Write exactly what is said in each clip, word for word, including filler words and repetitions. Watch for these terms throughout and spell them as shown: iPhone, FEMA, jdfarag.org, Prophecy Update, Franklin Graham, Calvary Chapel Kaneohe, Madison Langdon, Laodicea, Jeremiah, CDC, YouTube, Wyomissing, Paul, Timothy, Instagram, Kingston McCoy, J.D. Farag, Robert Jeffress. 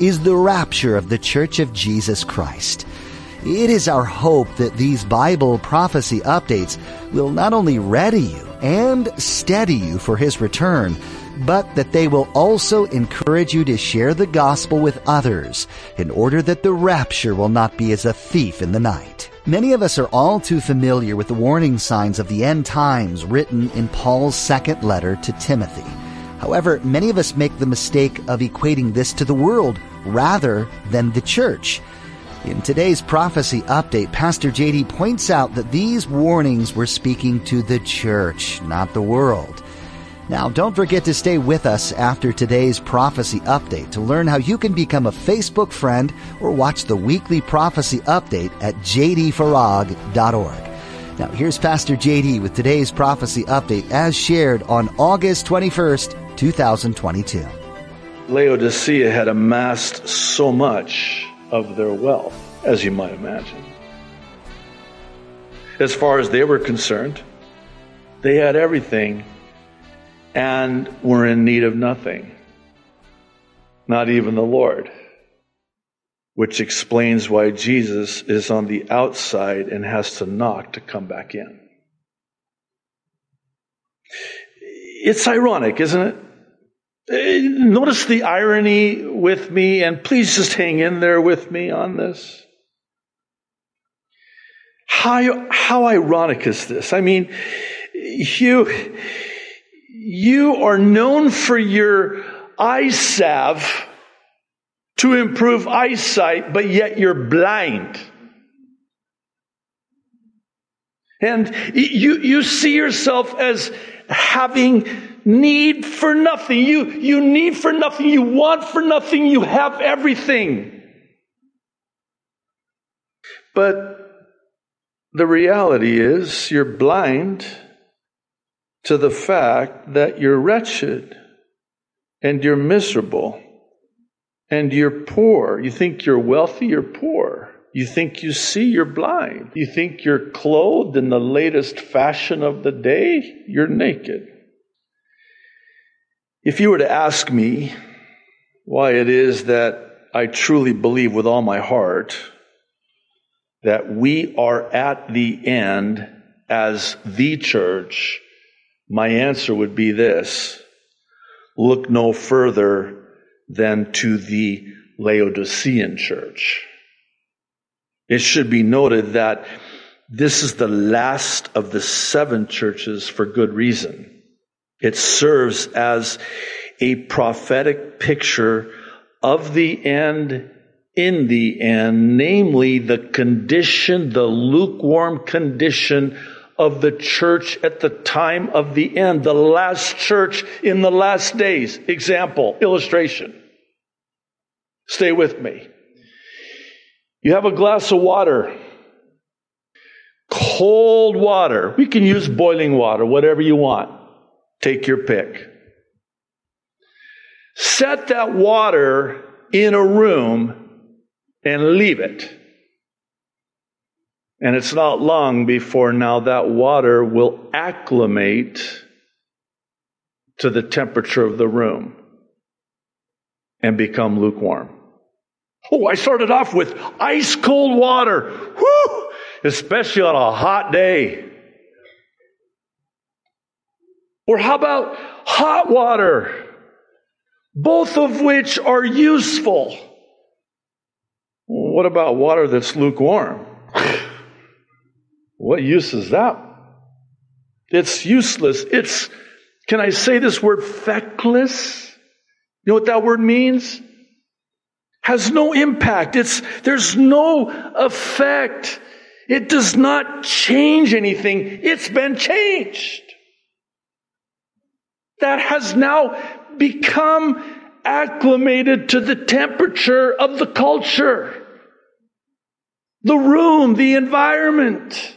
is the rapture of the Church of Jesus Christ. It is our hope that these Bible prophecy updates will not only ready you and steady you for His return, but that they will also encourage you to share the gospel with others in order that the rapture will not be as a thief in the night. Many of us are all too familiar with the warning signs of the end times written in Paul's second letter to Timothy. However, many of us make the mistake of equating this to the world rather than the church. In today's prophecy update, Pastor J D points out that these warnings were speaking to the church, not the world. Now, don't forget to stay with us after today's prophecy update to learn how you can become a Facebook friend or watch the weekly prophecy update at j d farag dot org. Now, here's Pastor J D with today's prophecy update as shared on August twenty-first, two thousand twenty-two. Laodicea had amassed so much of their wealth, as you might imagine. As far as they were concerned, they had everything and were in need of nothing, not even the Lord, which explains why Jesus is on the outside and has to knock to come back in. It's ironic, isn't it? Notice the irony with me, and please just hang in there with me on this. How, how ironic is this? I mean, you, you are known for your eye salve to improve eyesight, but yet you're blind. And you, you see yourself as having need for nothing. You, you need for nothing. You want for nothing. You have everything. But the reality is you're blind to the fact that you're wretched and you're miserable and you're poor. You think you're wealthy, you're poor. You think you see, you're blind. You think you're clothed in the latest fashion of the day, you're naked. If you were to ask me why it is that I truly believe with all my heart that we are at the end as the church, my answer would be this: look no further than to the Laodicean church. It should be noted that this is the last of the seven churches for good reason. It serves as a prophetic picture of the end in the end, namely the condition, the lukewarm condition of the church at the time of the end, the last church in the last days. Example, illustration. Stay with me. You have a glass of water. Cold water. We can use boiling water, whatever you want. Take your pick. Set that water in a room and leave it. And it's not long before now that water will acclimate to the temperature of the room and become lukewarm. Oh, I started off with ice cold water, whoo, especially on a hot day. Or how about hot water? Both of which are useful. What about water that's lukewarm? What use is that? It's useless. It's, can I say this word, feckless? You know what that word means? Has no impact. It's, there's no effect. It does not change anything. It's been changed. That has now become acclimated to the temperature of the culture. the room, the environment.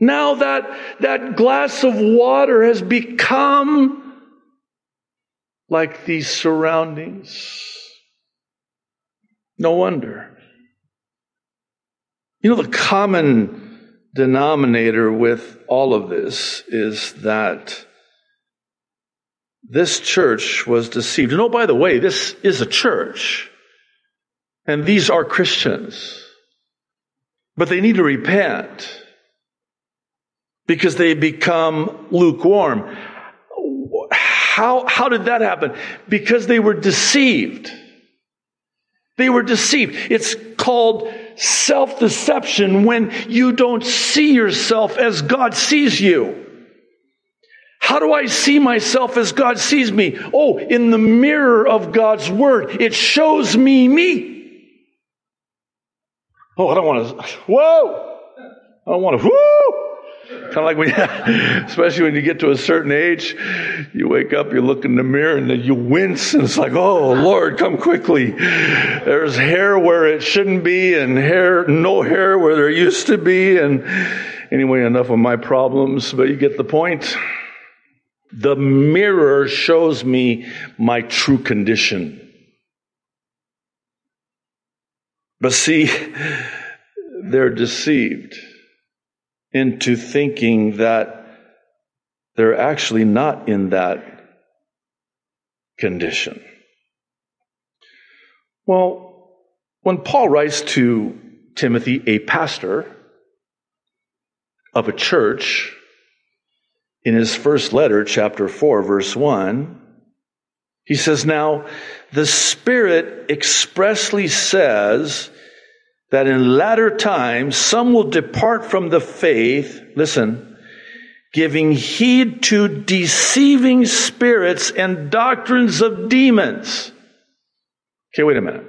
Now that, that glass of water has become like these surroundings. No wonder. You know, the common denominator with all of this is that this church was deceived. And oh, by the way, this is a church. And these are Christians. But they need to repent because they become lukewarm. How, how did that happen? Because they were deceived. They were deceived. It's called self-deception when you don't see yourself as God sees you. How do I see myself as God sees me? Oh, in the mirror of God's Word. It shows me me. Oh, I don't want to, whoa! I don't want to, whoo! Kind of like when, especially when you get to a certain age, you wake up, you look in the mirror, and then you wince, and it's like, oh, Lord, come quickly. There's hair where it shouldn't be, and hair, no hair where there used to be, and anyway, enough of my problems, but you get the point. The mirror shows me my true condition. But see, they're deceived into thinking that they're actually not in that condition. Well, when Paul writes to Timothy, a pastor of a church, in his first letter, chapter four, verse one, he says, now, the Spirit expressly says that in latter times some will depart from the faith, listen, giving heed to deceiving spirits and doctrines of demons. Okay, wait a minute.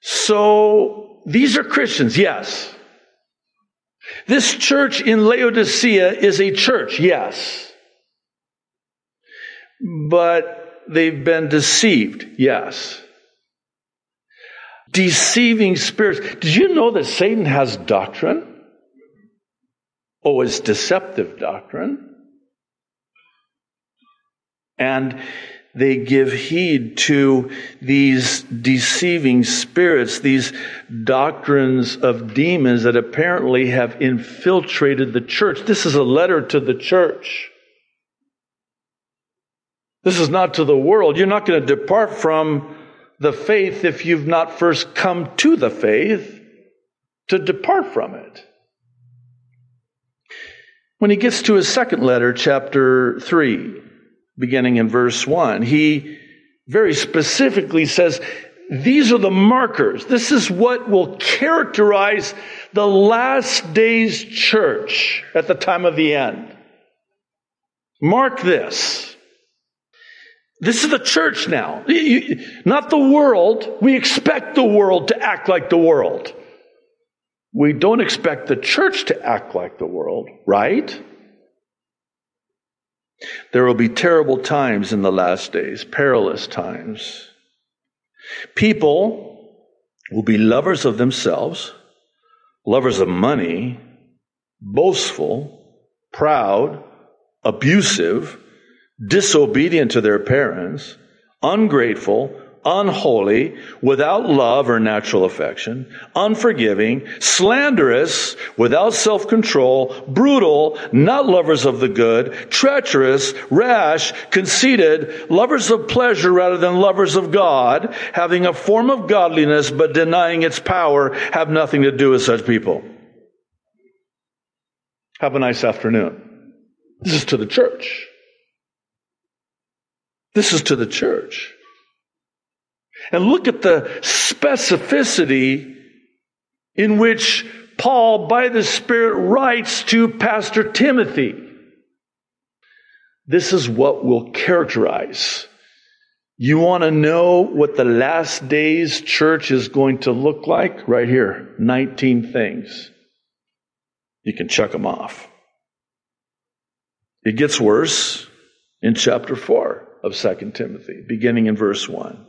So, these are Christians, yes. This church in Laodicea is a church, yes. But they've been deceived, yes. Deceiving spirits. Did you know that Satan has doctrine? Oh, it's deceptive doctrine. And they give heed to these deceiving spirits, these doctrines of demons that apparently have infiltrated the church. This is a letter to the church. This is not to the world. You're not going to depart from the faith if you've not first come to the faith to depart from it. When he gets to his second letter, chapter three, beginning in verse one, he very specifically says, these are the markers. This is what will characterize the last day's church at the time of the end. Mark this. This is the church now, not the world. We expect the world to act like the world. We don't expect the church to act like the world, right? There will be terrible times in the last days, perilous times. People will be lovers of themselves, lovers of money, boastful, proud, abusive, disobedient to their parents, ungrateful, unholy, without love or natural affection, unforgiving, slanderous, without self-control, brutal, not lovers of the good, treacherous, rash, conceited, lovers of pleasure rather than lovers of God, having a form of godliness but denying its power, have nothing to do with such people. Have a nice afternoon. This is to the church. This is to the church. And look at the specificity in which Paul, by the Spirit, writes to Pastor Timothy. This is what will characterize. You want to know what the last days church is going to look like? Right here, nineteen things. You can check them off. It gets worse in chapter four. Of Second Timothy, beginning in verse one.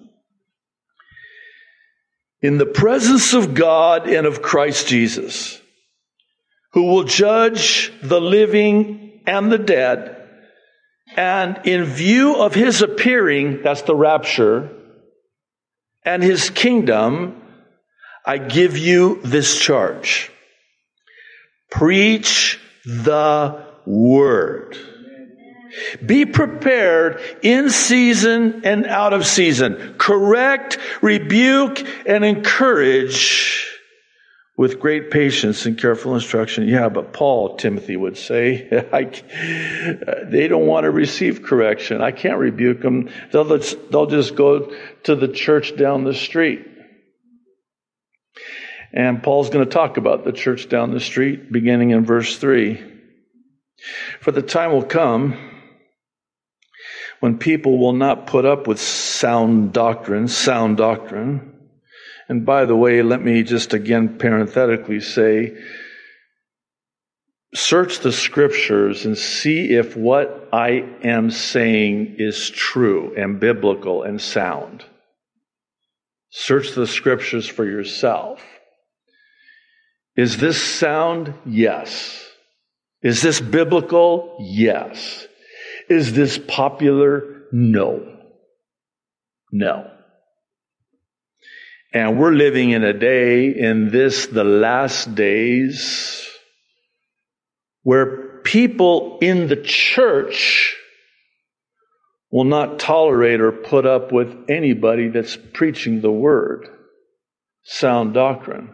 in the presence of God and of Christ Jesus, who will judge the living and the dead, and in view of his appearing, that's the rapture, and his kingdom, I give you this charge. Preach the word. Be prepared in season and out of season. Correct, rebuke, and encourage with great patience and careful instruction. Yeah, but Paul, Timothy would say, I, they don't want to receive correction. I can't rebuke them. They'll, they'll just go to the church down the street. And Paul's going to talk about the church down the street, beginning in verse three. For the time will come when people will not put up with sound doctrine, sound doctrine. And by the way, let me just again parenthetically say, search the scriptures and see if what I am saying is true and biblical and sound. Search the scriptures for yourself. Is this sound? Yes. Is this biblical? Yes. Is this popular? No. No. And we're living in a day, in this, the last days, where people in the church will not tolerate or put up with anybody that's preaching the word, sound doctrine.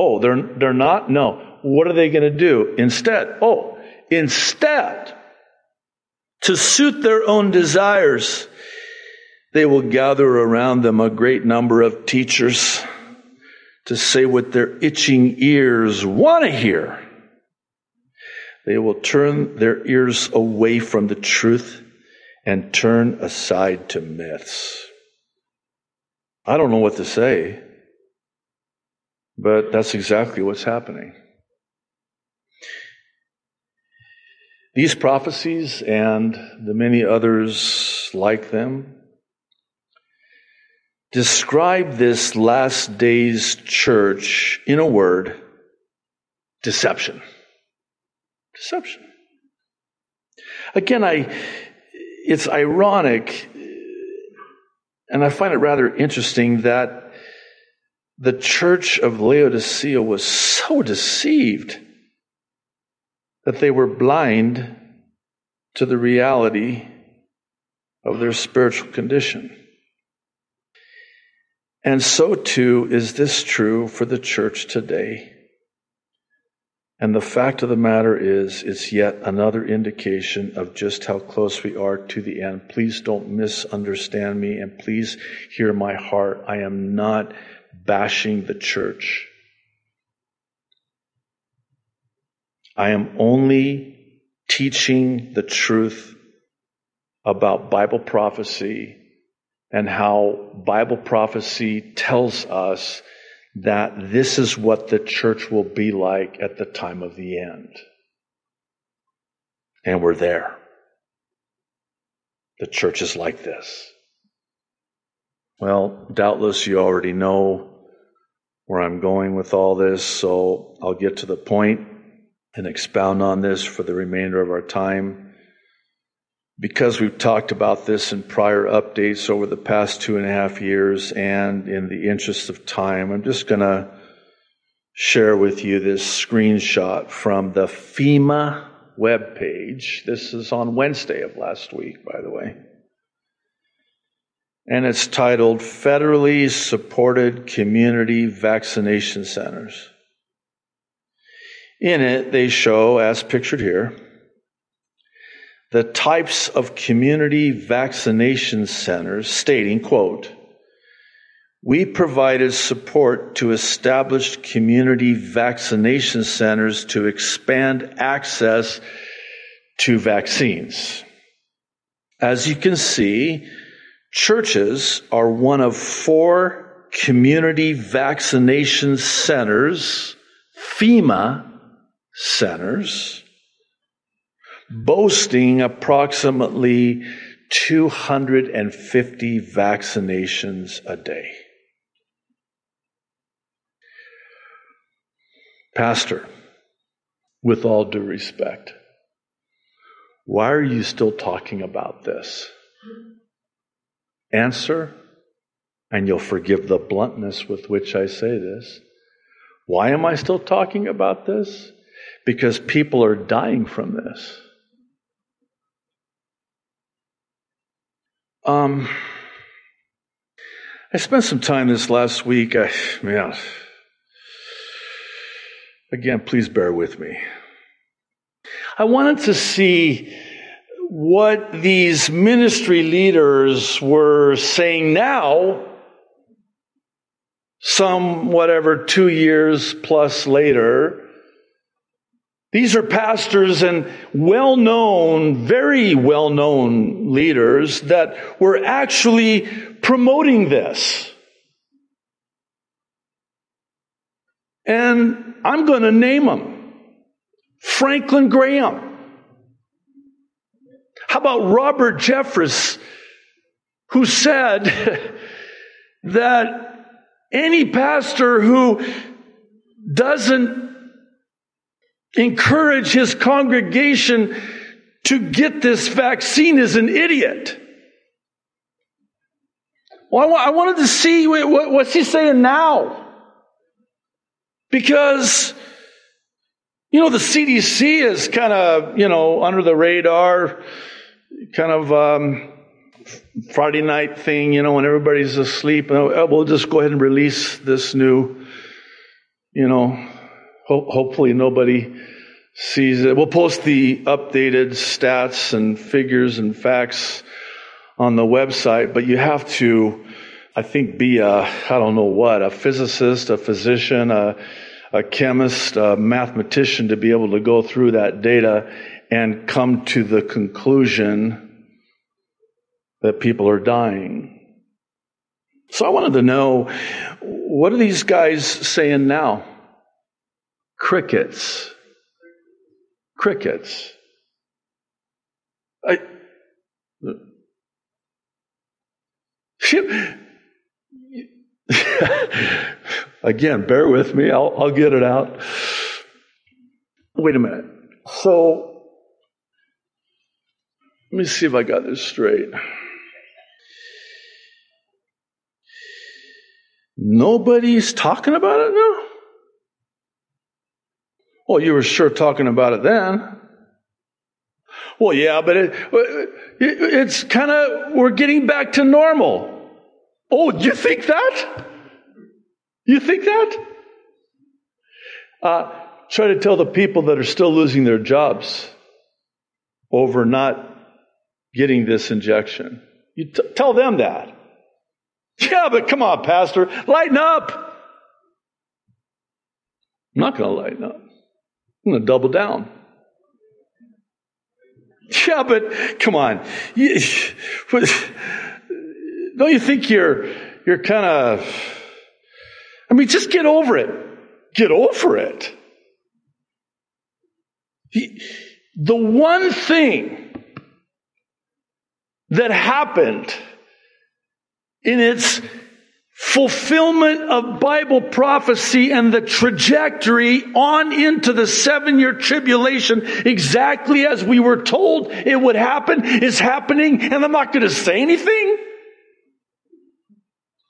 Oh, they're they're not? No. What are they going to do? Instead, oh, instead, to suit their own desires, they will gather around them a great number of teachers to say what their itching ears want to hear. They will turn their ears away from the truth and turn aside to myths. I don't know what to say, but that's exactly what's happening. These prophecies and the many others like them describe this last days church in a word, deception. Deception. Again, I it's ironic, and I find it rather interesting that the church of Laodicea was so deceived that they were blind to the reality of their spiritual condition. And so too is this true for the church today. And the fact of the matter is, it's yet another indication of just how close we are to the end. Please don't misunderstand me, and please hear my heart. I am not bashing the church. I am only teaching the truth about Bible prophecy and how Bible prophecy tells us that this is what the church will be like at the time of the end. And we're there. The church is like this. Well, doubtless you already know where I'm going with all this, so I'll get to the point and expound on this for the remainder of our time. Because we've talked about this in prior updates over the past two and a half years, and in the interest of time, I'm just going to share with you this screenshot from the FEMA webpage. This is on Wednesday of last week, by the way. And it's titled, Federally Supported Community Vaccination Centers. In it, they show, as pictured here, the types of community vaccination centers, stating, quote, we provided support to established community vaccination centers to expand access to vaccines. As you can see, churches are one of four community vaccination centers, FEMA centers, boasting approximately two hundred fifty vaccinations a day. Pastor, with all due respect, why are you still talking about this? Answer, and you'll forgive the bluntness with which I say this. Why am I still talking about this? Because people are dying from this. Um, I spent some time this last week. I, yeah. Again, please bear with me. I wanted to see what these ministry leaders were saying now, some whatever two years plus later. These are pastors and well-known, very well-known leaders that were actually promoting this. And I'm going to name them. Franklin Graham. How about Robert Jeffress, who said that any pastor who doesn't encourage his congregation to get this vaccine is an idiot. Well, I wanted to see what's he saying now. Because, you know, the C D C is kind of, you know, under the radar, kind of um, Friday night thing, you know, when everybody's asleep. Oh, we'll just go ahead and release this new, you know, hopefully nobody sees it. We'll post the updated stats and figures and facts on the website, but you have to, I think, be a, I don't know what, a physicist, a physician, a, a chemist, a mathematician to be able to go through that data and come to the conclusion that people are dying. So I wanted to know, what are these guys saying now? Crickets. Crickets. I, again, bear with me. I'll, I'll get it out. Wait a minute. So, let me see if I got this straight. Nobody's talking about it now? Well, you were sure talking about it then. Well, yeah, but it, it, it's kind of, we're getting back to normal. Oh, you think that? You think that? Uh, try to tell the people that are still losing their jobs over not getting this injection. You t- tell them that. Yeah, but come on, Pastor, lighten up. I'm not going to lighten up. I'm going to double down. Yeah, but come on. You, don't you think you're you're kind of... I mean, just get over it. Get over it. The one thing that happened in its fulfillment of Bible prophecy and the trajectory on into the seven-year tribulation, exactly as we were told it would happen, is happening, and I'm not going to say anything?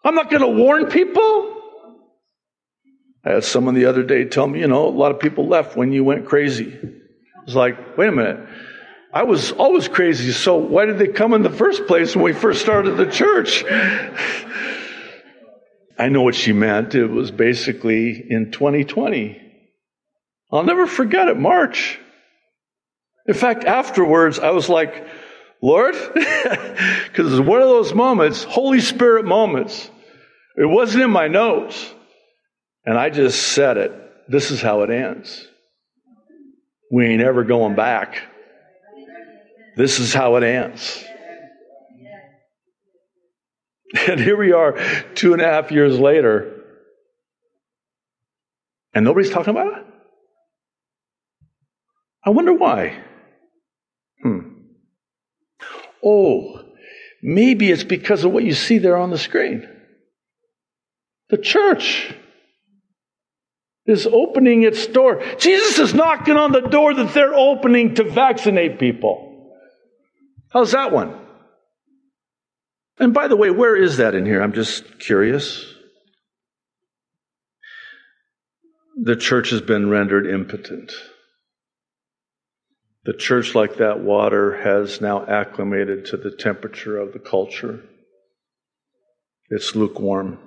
I'm not going to warn people? I had someone the other day tell me, you know, a lot of people left when you went crazy. I was like, wait a minute. I was always crazy, so why did they come in the first place when we first started the church? I know what she meant. It was basically in twenty twenty. I'll never forget it, March. In fact, afterwards, I was like, Lord, because it's one of those moments, Holy Spirit moments. It wasn't in my notes. And I just said it. This is how it ends. We ain't ever going back. This is how it ends. And here we are two and a half years later, and nobody's talking about it? I wonder why. Hmm. Oh, maybe it's because of what you see there on the screen. The church is opening its door. Jesus is knocking on the door that they're opening to vaccinate people. How's that one? And by the way, where is that in here? I'm just curious. The church has been rendered impotent. The church, like that water, has now acclimated to the temperature of the culture. It's lukewarm.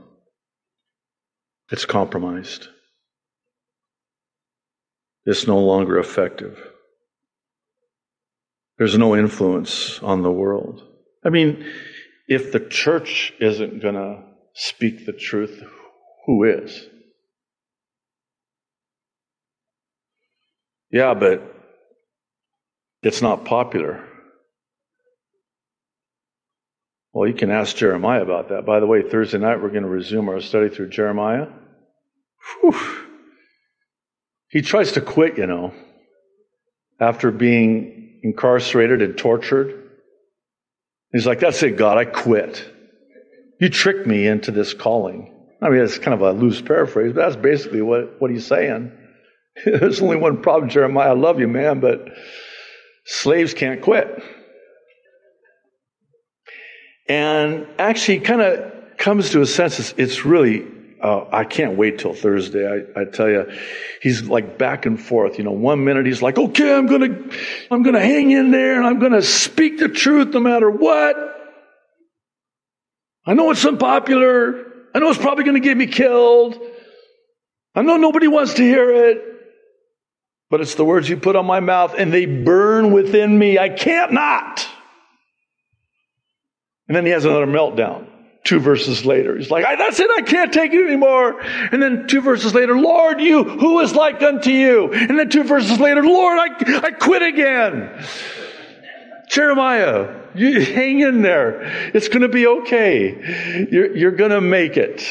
It's compromised. It's no longer effective. There's no influence on the world. I mean, if the church isn't going to speak the truth, who is? Yeah, but it's not popular. Well, you can ask Jeremiah about that. By the way, Thursday night we're going to resume our study through Jeremiah. Whew. He tries to quit, you know, after being incarcerated and tortured. He's like, that's it, God, I quit. You tricked me into this calling. I mean, that's kind of a loose paraphrase, but that's basically what, what he's saying. There's only one problem, Jeremiah. I love you, man, but slaves can't quit. And actually, he kind of comes to his senses. It's really... Uh, I can't wait till Thursday. I, I tell you, he's like back and forth. You know, one minute he's like, okay, I'm going to, I'm going to hang in there and I'm going to speak the truth no matter what. I know it's unpopular. I know it's probably going to get me killed. I know nobody wants to hear it, but it's the words you put on my mouth and they burn within me. I can't not. And then he has another meltdown. Two verses later, he's like, that's it, I can't take it anymore. And then two verses later, Lord, you, who is like unto you? And then two verses later, Lord, I, I quit again. Jeremiah, you hang in there. It's going to be okay. You're, you're going to make it.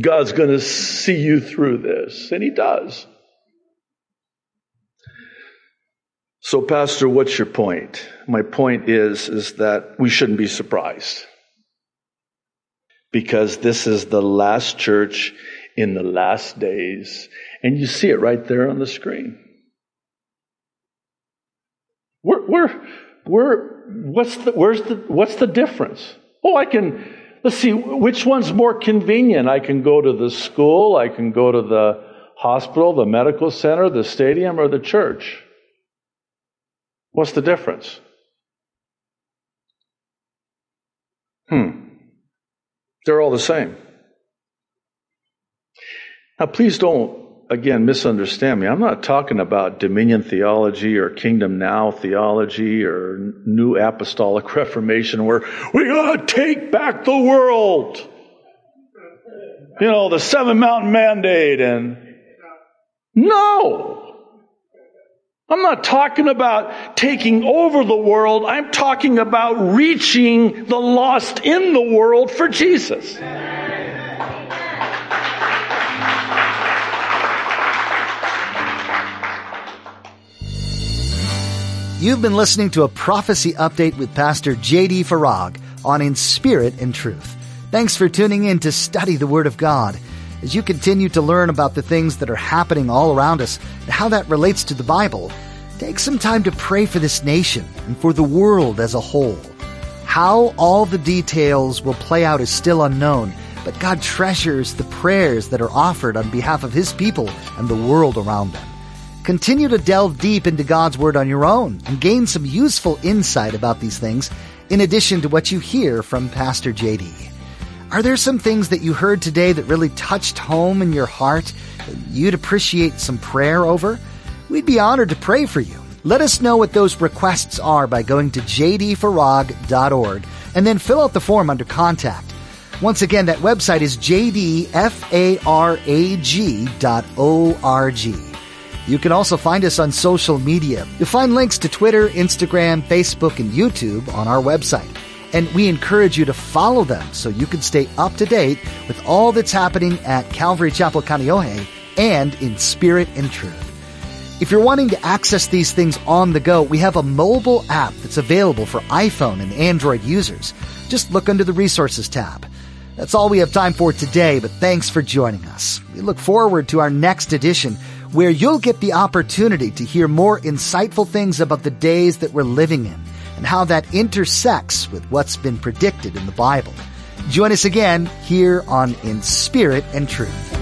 God's going to see you through this. And he does. So, Pastor, what's your point? My point is, is that we shouldn't be surprised. Because this is the last church in the last days. And you see it right there on the screen. We're, we're, we're, what's the, where's the, what's the difference? Oh, I can, let's see, which one's more convenient? I can go to the school, I can go to the hospital, the medical center, the stadium, or the church. What's the difference? Hmm. They're all the same. Now, please don't, again, misunderstand me. I'm not talking about dominion theology or kingdom now theology or new apostolic reformation where we gotta take back the world. You know, the seven mountain mandate and... No! I'm not talking about taking over the world. I'm talking about reaching the lost in the world for Jesus. You've been listening to a Prophecy Update with Pastor J D. Farag on In Spirit and Truth. Thanks for tuning in to study the Word of God. As you continue to learn about the things that are happening all around us and how that relates to the Bible, take some time to pray for this nation and for the world as a whole. How all the details will play out is still unknown, but God treasures the prayers that are offered on behalf of His people and the world around them. Continue to delve deep into God's Word on your own and gain some useful insight about these things, in addition to what you hear from Pastor J D. Are there some things that you heard today that really touched home in your heart that you'd appreciate some prayer over? We'd be honored to pray for you. Let us know what those requests are by going to j d farag dot org and then fill out the form under Contact. Once again, that website is j d farag dot org. You can also find us on social media. You'll find links to Twitter, Instagram, Facebook, and YouTube on our website. And we encourage you to follow them so you can stay up to date with all that's happening at Calvary Chapel Kaneohe and In Spirit and Truth. If you're wanting to access these things on the go, we have a mobile app that's available for iPhone and Android users. Just look under the Resources tab. That's all we have time for today, but thanks for joining us. We look forward to our next edition, where you'll get the opportunity to hear more insightful things about the days that we're living in and how that intersects with what's been predicted in the Bible. Join us again here on In Spirit and Truth.